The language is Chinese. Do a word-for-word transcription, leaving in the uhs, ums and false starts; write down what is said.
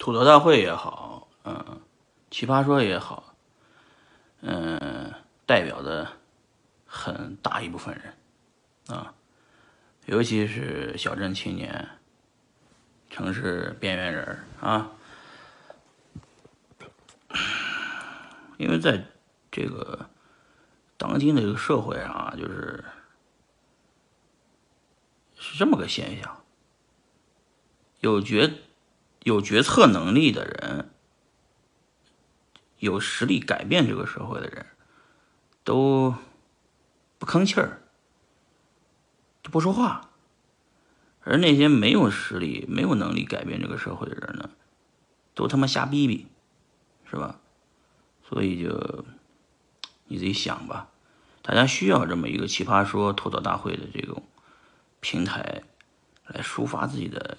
吐槽大会也好，嗯，奇葩说也好，嗯，代表的很大一部分人啊，尤其是小镇青年、城市边缘人啊，因为在这个当今的这个社会上啊，就是是这么个现象，有决有决策能力的人，有实力改变这个社会的人，都不吭气儿，都不说话；而那些没有实力、没有能力改变这个社会的人呢，都他妈瞎逼逼，是吧？所以就你自己想吧，大家需要这么一个奇葩说、吐槽大会的这种平台来抒发自己的